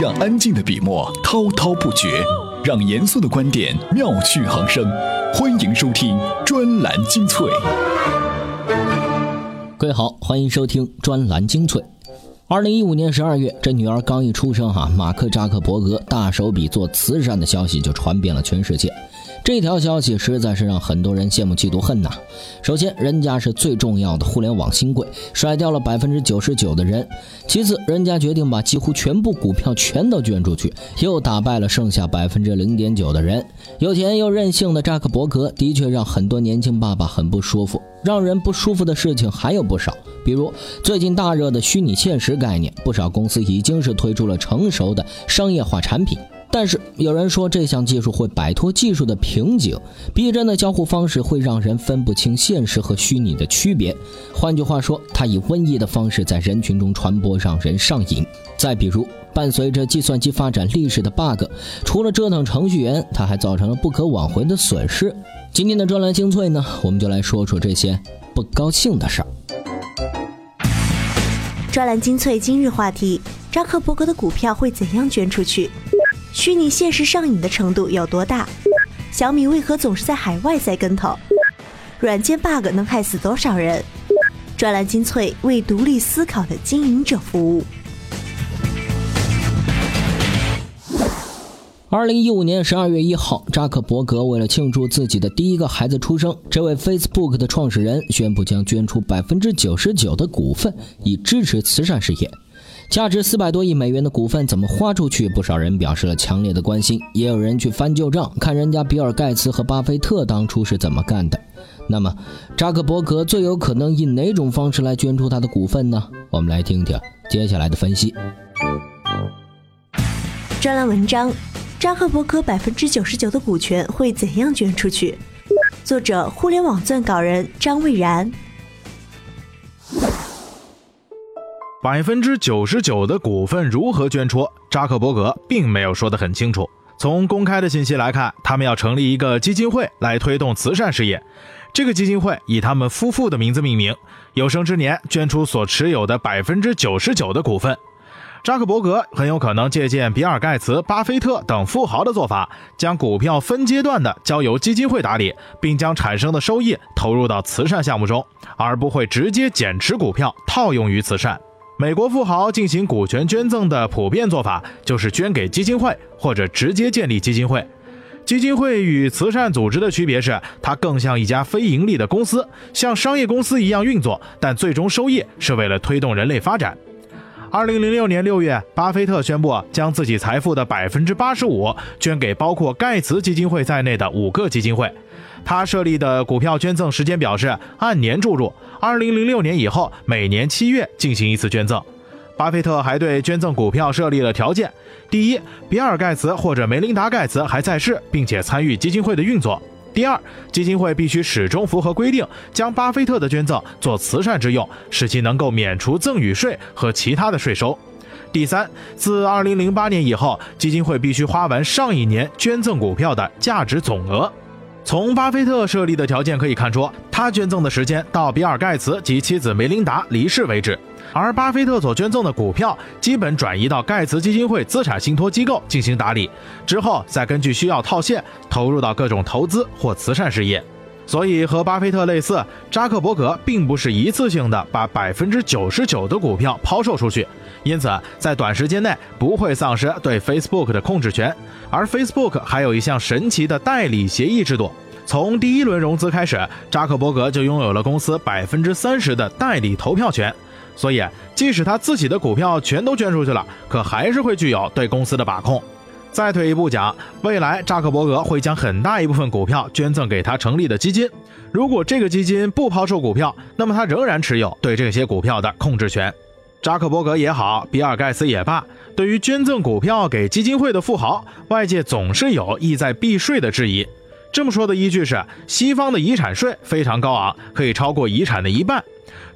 让安静的笔墨滔滔不绝，让严肃的观点妙趣横生。欢迎收听专栏精粹。各位好，欢迎收听专栏精粹。2015年12月，这女儿刚一出生马克扎克伯格大手笔做慈善的消息就传遍了全世界。这条消息实在是让很多人羡慕嫉妒恨呐。首先，人家是最重要的互联网新贵，甩掉了 99% 的人。其次，人家决定把几乎全部股票全都捐出去，又打败了剩下 0.9% 的人。有钱又任性的扎克伯格的确让很多年轻爸爸很不舒服。让人不舒服的事情还有不少，比如最近大热的虚拟现实概念，不少公司已经是推出了成熟的商业化产品。但是有人说，这项技术会摆脱技术的瓶颈，逼真的交互方式会让人分不清现实和虚拟的区别。换句话说，它以瘟疫的方式在人群中传播，让人上瘾。再比如，伴随着计算机发展历史的 bug， 除了折腾程序员，它还造成了不可挽回的损失。今天的专栏精粹呢，我们就来说说这些不高兴的事儿。专栏精粹今日话题：扎克伯格的股票会怎样捐出去？虚拟现实上瘾的程度有多大？小米为何总是在海外栽跟头？软件 bug 能害死多少人？专栏精粹为独立思考的经营者服务。2015年12月1号，扎克伯格为了庆祝自己的第一个孩子出生，这位 Facebook 的创始人宣布将捐出 99% 的股份，以支持慈善事业。价值400多亿美元的股份怎么花出去？不少人表示了强烈的关心，也有人去翻旧账，看人家比尔盖茨和巴菲特当初是怎么干的。那么，扎克伯格最有可能以哪种方式来捐出他的股份呢？我们来听听接下来的分析。专栏文章：扎克伯格 99% 的股权会怎样捐出去？作者：互联网撰稿人张蔚然。99% 的股份如何捐出？扎克伯格并没有说得很清楚。从公开的信息来看，他们要成立一个基金会来推动慈善事业。这个基金会以他们夫妇的名字命名，有生之年捐出所持有的 99% 的股份。扎克伯格很有可能借鉴比尔盖茨、巴菲特等富豪的做法，将股票分阶段的交由基金会打理，并将产生的收益投入到慈善项目中，而不会直接减持股票套用于慈善。美国富豪进行股权捐赠的普遍做法就是捐给基金会，或者直接建立基金会。基金会与慈善组织的区别是，它更像一家非盈利的公司，像商业公司一样运作，但最终收益是为了推动人类发展。2006年6月，巴菲特宣布将自己财富的 85% 捐给包括盖茨基金会在内的5个基金会。他设立的股票捐赠时间表是按年注入，2006年以后每年7月进行一次捐赠。巴菲特还对捐赠股票设立了条件：第一，比尔盖茨或者梅琳达·盖茨还在世并且参与基金会的运作；第二，基金会必须始终符合规定，将巴菲特的捐赠做慈善之用，使其能够免除赠与税和其他的税收；第三，自2008年以后，基金会必须花完上一年捐赠股票的价值总额。从巴菲特设立的条件可以看出，他捐赠的时间到比尔盖茨及妻子梅琳达离世为止，而巴菲特所捐赠的股票基本转移到盖茨基金会资产信托机构进行打理，之后再根据需要套现投入到各种投资或慈善事业。所以和巴菲特类似，扎克伯格并不是一次性的把 99% 的股票抛售出去，因此在短时间内不会丧失对 Facebook 的控制权。而 Facebook 还有一项神奇的代理协议制度，从第一轮融资开始，扎克伯格就拥有了公司 30% 的代理投票权。所以即使他自己的股票全都捐出去了，可还是会具有对公司的把控。再退一步讲，未来扎克伯格会将很大一部分股票捐赠给他成立的基金，如果这个基金不抛售股票，那么他仍然持有对这些股票的控制权。扎克伯格也好，比尔盖茨也罢，对于捐赠股票给基金会的富豪，外界总是有意在避税的质疑。这么说的依据是，西方的遗产税非常高昂，可以超过遗产的一半。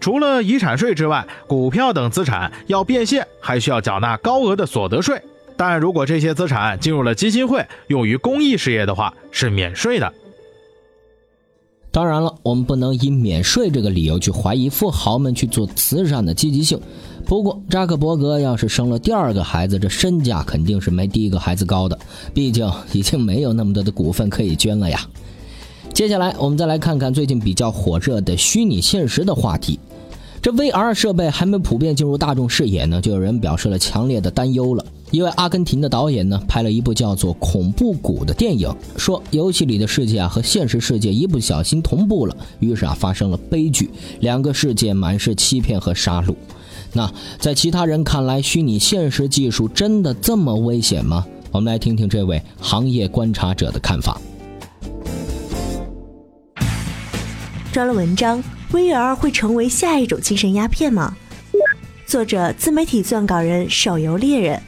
除了遗产税之外，股票等资产要变现还需要缴纳高额的所得税，但如果这些资产进入了基金会用于公益事业的话，是免税的。当然了，我们不能以免税这个理由去怀疑富豪们去做慈善的积极性。不过扎克伯格要是生了第二个孩子，这身价肯定是没第一个孩子高的，毕竟已经没有那么多的股份可以捐了呀。接下来我们再来看看最近比较火热的虚拟现实的话题。这 VR 设备还没普遍进入大众视野呢，就有人表示了强烈的担忧了。因为阿根廷的导演呢拍了一部叫做《恐怖谷》的电影，说游戏里的世界和现实世界一不小心同步了，于是发生了悲剧，两个世界满是欺骗和杀戮。那在其他人看来，虚拟现实技术真的这么危险吗？我们来听听这位行业观察者的看法。专栏文章 VR 会成为下一种精神鸦片吗？作者自媒体撰稿人手游猎人。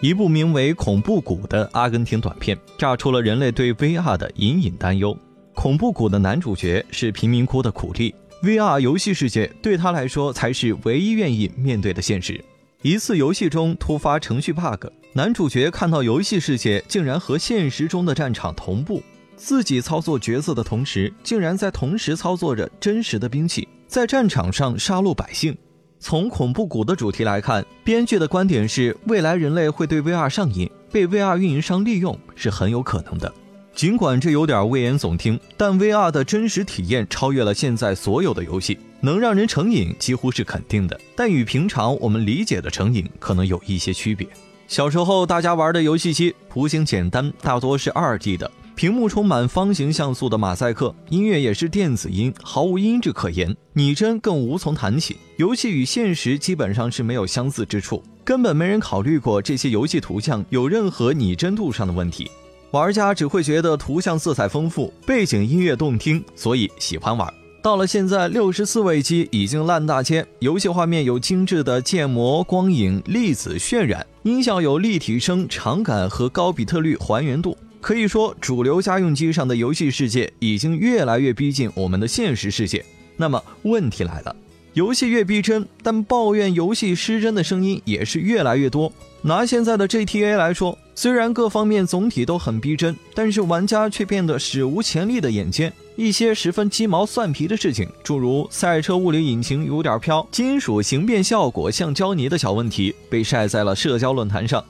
一部名为《恐怖谷》的阿根廷短片炸出了人类对 VR 的隐隐担忧。《恐怖谷》的男主角是贫民窟的苦力， VR 游戏世界对他来说才是唯一愿意面对的现实。一次游戏中突发程序 bug， 男主角看到游戏世界竟然和现实中的战场同步，自己操作角色的同时竟然在同时操作着真实的兵器，在战场上杀戮百姓。从恐怖谷的主题来看，编剧的观点是未来人类会对 VR 上瘾，被 VR 运营商利用是很有可能的。尽管这有点危言耸听，但 VR 的真实体验超越了现在所有的游戏，能让人成瘾几乎是肯定的，但与平常我们理解的成瘾可能有一些区别。小时候大家玩的游戏机图形简单，大多是 2D 的，屏幕充满方形像素的马赛克，音乐也是电子音，毫无音质可言，拟真更无从谈起。游戏与现实基本上是没有相似之处，根本没人考虑过这些游戏图像有任何拟真度上的问题。玩家只会觉得图像色彩丰富，背景音乐动听，所以喜欢玩。到了现在64位机已经烂大街，游戏画面有精致的建模、光影、粒子渲染，音效有立体声、场感和高比特率还原度。可以说主流家用机上的游戏世界已经越来越逼近我们的现实世界。那么问题来了，游戏越逼真，但抱怨游戏失真的声音也是越来越多。拿现在的 GTA 来说，虽然各方面总体都很逼真，但是玩家却变得史无前例的眼尖，一些十分鸡毛蒜皮的事情，诸如赛车物理引擎有点飘，金属形变效果像胶泥的小问题，被晒在了社交论坛上。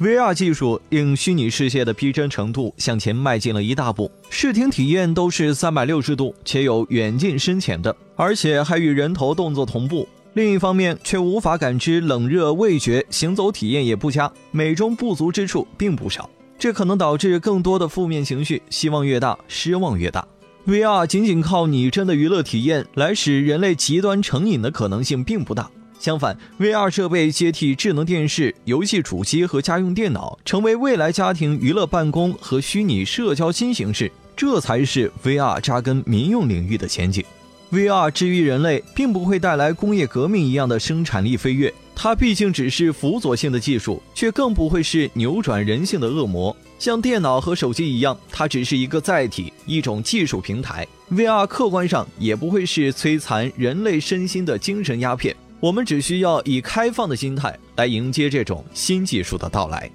VR 技术令虚拟世界的逼真程度向前迈进了一大步，视听体验都是360度且有远近深浅的，而且还与人头动作同步。另一方面却无法感知冷热味觉，行走体验也不佳，美中不足之处并不少，这可能导致更多的负面情绪，希望越大失望越大。 VR 仅仅靠拟真的娱乐体验来使人类极端成瘾的可能性并不大。相反， VR 设备接替智能电视、游戏主机和家用电脑，成为未来家庭娱乐办公和虚拟社交新形式，这才是 VR 扎根民用领域的前景。 VR 治愈人类并不会带来工业革命一样的生产力飞跃，它毕竟只是辅佐性的技术，却更不会是扭转人性的恶魔。像电脑和手机一样，它只是一个载体，一种技术平台。 VR 客观上也不会是摧残人类身心的精神鸦片，我们只需要以开放的心态来迎接这种新技术的到来。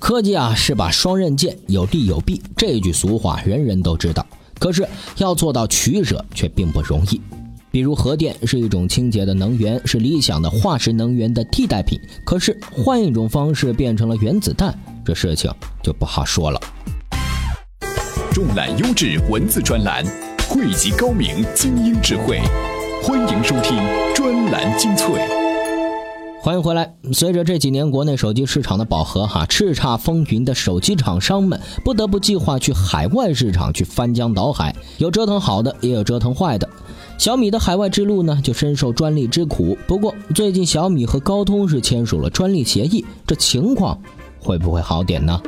科技是把双刃剑，有利有弊，这句俗话人人都知道，可是要做到取舍却并不容易。比如核电是一种清洁的能源，是理想的化石能源的替代品，可是换一种方式变成了原子弹，这事情就不好说了。重览优质文字专栏，汇集高明精英智慧，欢迎收听专栏精粹。欢迎回来。随着这几年国内手机市场的饱和叱咤风云的手机厂商们不得不计划去海外市场去翻江倒海，有折腾好的也有折腾坏的。小米的海外之路呢就深受专利之苦，不过最近小米和高通是签署了专利协议，这情况会不会好点呢？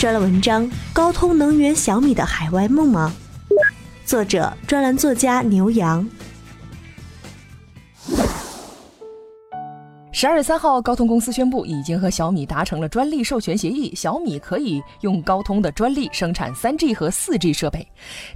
专栏文章，高通能圆小米的海外梦吗？作者专栏作家牛羊。12月3号，高通公司宣布已经和小米达成了专利授权协议，小米可以用高通的专利生产 3G 和 4G 设备。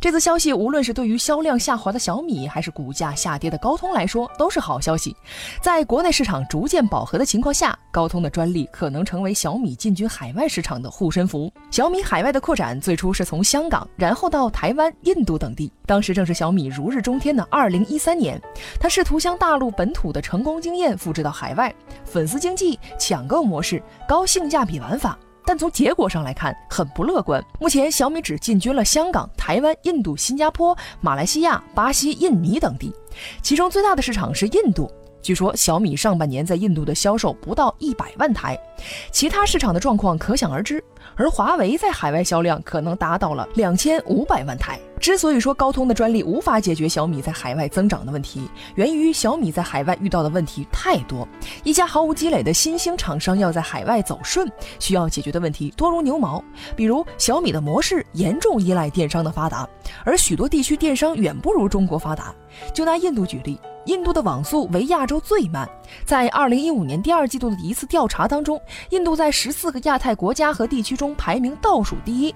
这次消息无论是对于销量下滑的小米，还是股价下跌的高通来说，都是好消息。在国内市场逐渐饱和的情况下，高通的专利可能成为小米进军海外市场的护身符。小米海外的扩展最初是从香港，然后到台湾、印度等地，当时正是小米如日中天的2013年。它试图将大陆本土的成功经验复制到海外，粉丝经济、抢购模式、高性价比玩法，但从结果上来看很不乐观。目前小米只进军了香港、台湾、印度、新加坡、马来西亚、巴西、印尼等地，其中最大的市场是印度。据说小米上半年在印度的销售不到100万台，其他市场的状况可想而知。而华为在海外销量可能达到了2500万台。之所以说高通的专利无法解决小米在海外增长的问题，源于小米在海外遇到的问题太多。一家毫无积累的新兴厂商要在海外走顺，需要解决的问题多如牛毛。比如小米的模式严重依赖电商的发达，而许多地区电商远不如中国发达。就拿印度举例，印度的网速为亚洲最慢。在2015年第2季度的一次调查当中，印度在14个亚太国家和地区中排名倒数第一。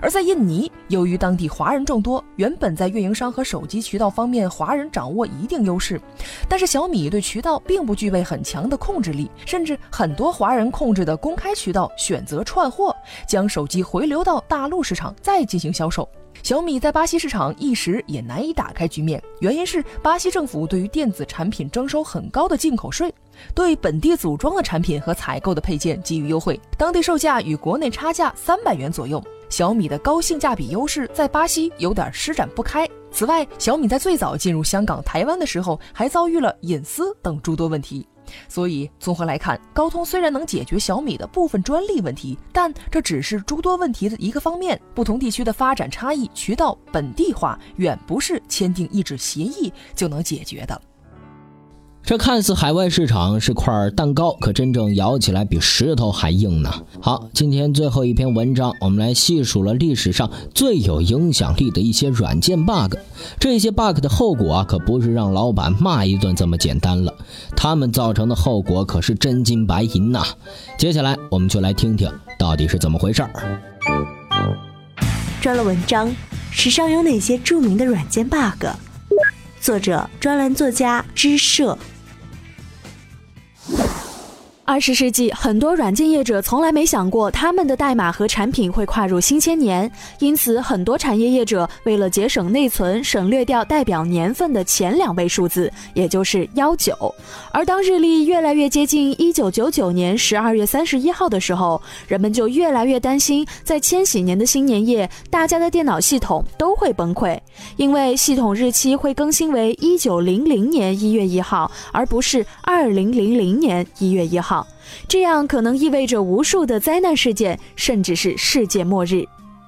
而在印尼，由于当地华人众多，原本在运营商和手机渠道方面华人掌握一定优势，但是小米对渠道并不具备很强的控制力，甚至很多华人控制的公开渠道选择串货，将手机回流到大陆市场再进行销售。小米在巴西市场一时也难以打开局面，原因是巴西政府对于电子产品征收很高的进口税，对本地组装的产品和采购的配件给予优惠，当地售价与国内差价300元左右。小米的高性价比优势在巴西有点施展不开。此外，小米在最早进入香港、台湾的时候还遭遇了隐私等诸多问题。所以综合来看，高通虽然能解决小米的部分专利问题，但这只是诸多问题的一个方面。不同地区的发展差异、渠道本地化，远不是签订一纸协议就能解决的。这看似海外市场是块蛋糕，可真正咬起来比石头还硬呢。好，今天最后一篇文章，我们来细数了历史上最有影响力的一些软件 bug。这些 bug 的后果可不是让老板骂一顿这么简单了，他们造成的后果可是真金白银呐。接下来我们就来听听到底是怎么回事。专栏文章：史上有哪些著名的软件 bug？ 作者：专栏作家之社。20世纪，很多软件业者从来没想过他们的代码和产品会跨入新千年，因此很多产业业者为了节省内存，省略掉代表年份的前两位数字，也就是19。而当日历越来越接近1999年12月31号的时候，人们就越来越担心在千禧年的新年夜，大家的电脑系统都会崩溃，因为系统日期会更新为1900年1月1号，而不是2000年1月1号。这样可能意味着无数的灾难事件，甚至是世界末日。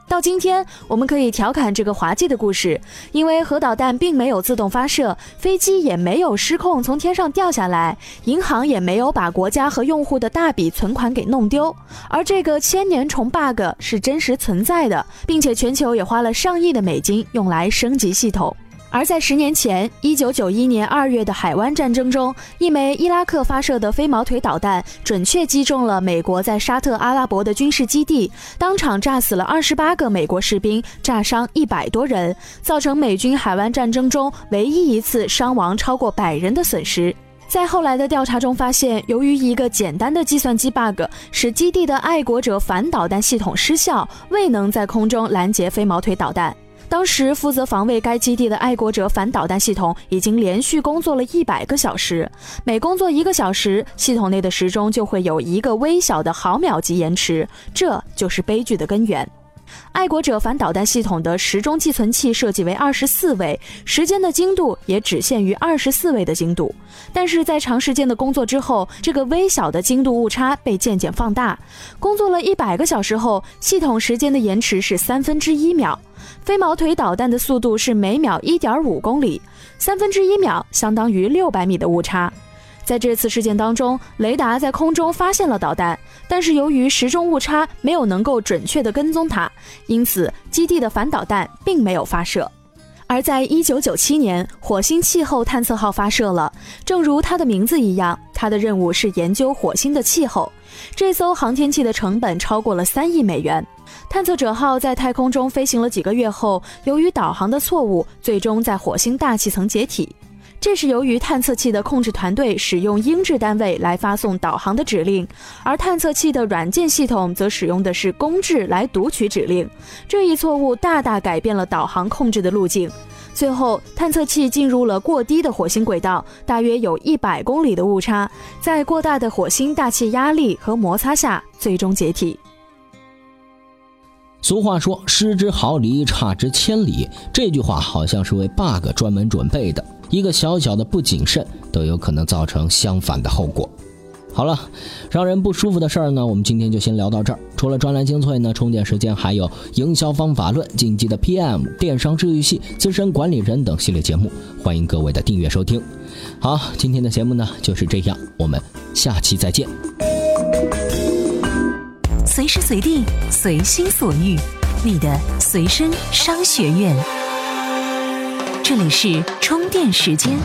到今天，我们可以调侃这个滑稽的故事，因为核导弹并没有自动发射，飞机也没有失控从天上掉下来，银行也没有把国家和用户的大笔存款给弄丢。而这个千年虫 bug 是真实存在的，并且全球也花了上亿的美金用来升级系统。而在10年前，1991年2月的海湾战争中，一枚伊拉克发射的飞毛腿导弹准确击中了美国在沙特阿拉伯的军事基地，当场炸死了28个美国士兵，炸伤100多人，造成美军海湾战争中唯一一次伤亡超过100人的损失。在后来的调查中发现，由于一个简单的计算机 bug， 使基地的爱国者反导弹系统失效，未能在空中拦截飞毛腿导弹。当时负责防卫该基地的爱国者反导弹系统已经连续工作了100个小时，每工作1个小时，系统内的时钟就会有1个微小的毫秒级延迟，这就是悲剧的根源。爱国者反导弹系统的时钟寄存器设计为24位，时间的精度也只限于24位的精度，但是在长时间的工作之后，这个微小的精度误差被渐渐放大，工作了100个小时后，系统时间的延迟是1/3秒。飞毛腿导弹的速度是每秒 1.5 公里，1/3秒相当于600米的误差。在这次事件当中，雷达在空中发现了导弹，但是由于时钟误差，没有能够准确地跟踪它，因此基地的反导弹并没有发射。而在1997年，火星气候探测号发射了，正如它的名字一样，他的任务是研究火星的气候。这艘航天器的成本超过了3亿美元。探测者号在太空中飞行了几个月后，由于导航的错误，最终在火星大气层解体。这是由于探测器的控制团队使用英制单位来发送导航的指令，而探测器的软件系统则使用的是公制来读取指令。这一错误大大改变了导航控制的路径。最后，探测器进入了过低的火星轨道，大约有100公里的误差，在过大的火星大气压力和摩擦下，最终解体。俗话说，失之毫厘，差之千里，这句话好像是为 bug 专门准备的，一个小小的不谨慎都有可能造成相反的后果。好了，让人不舒服的事儿呢，我们今天就先聊到这儿。除了专栏精粹呢，充电时间还有营销方法论、进击的 PM、电商治愈系、资深管理人等系列节目，欢迎各位的订阅收听。好，今天的节目呢就是这样，我们下期再见。随时随地，随心所欲，你的随身商学院。这里是充电时间。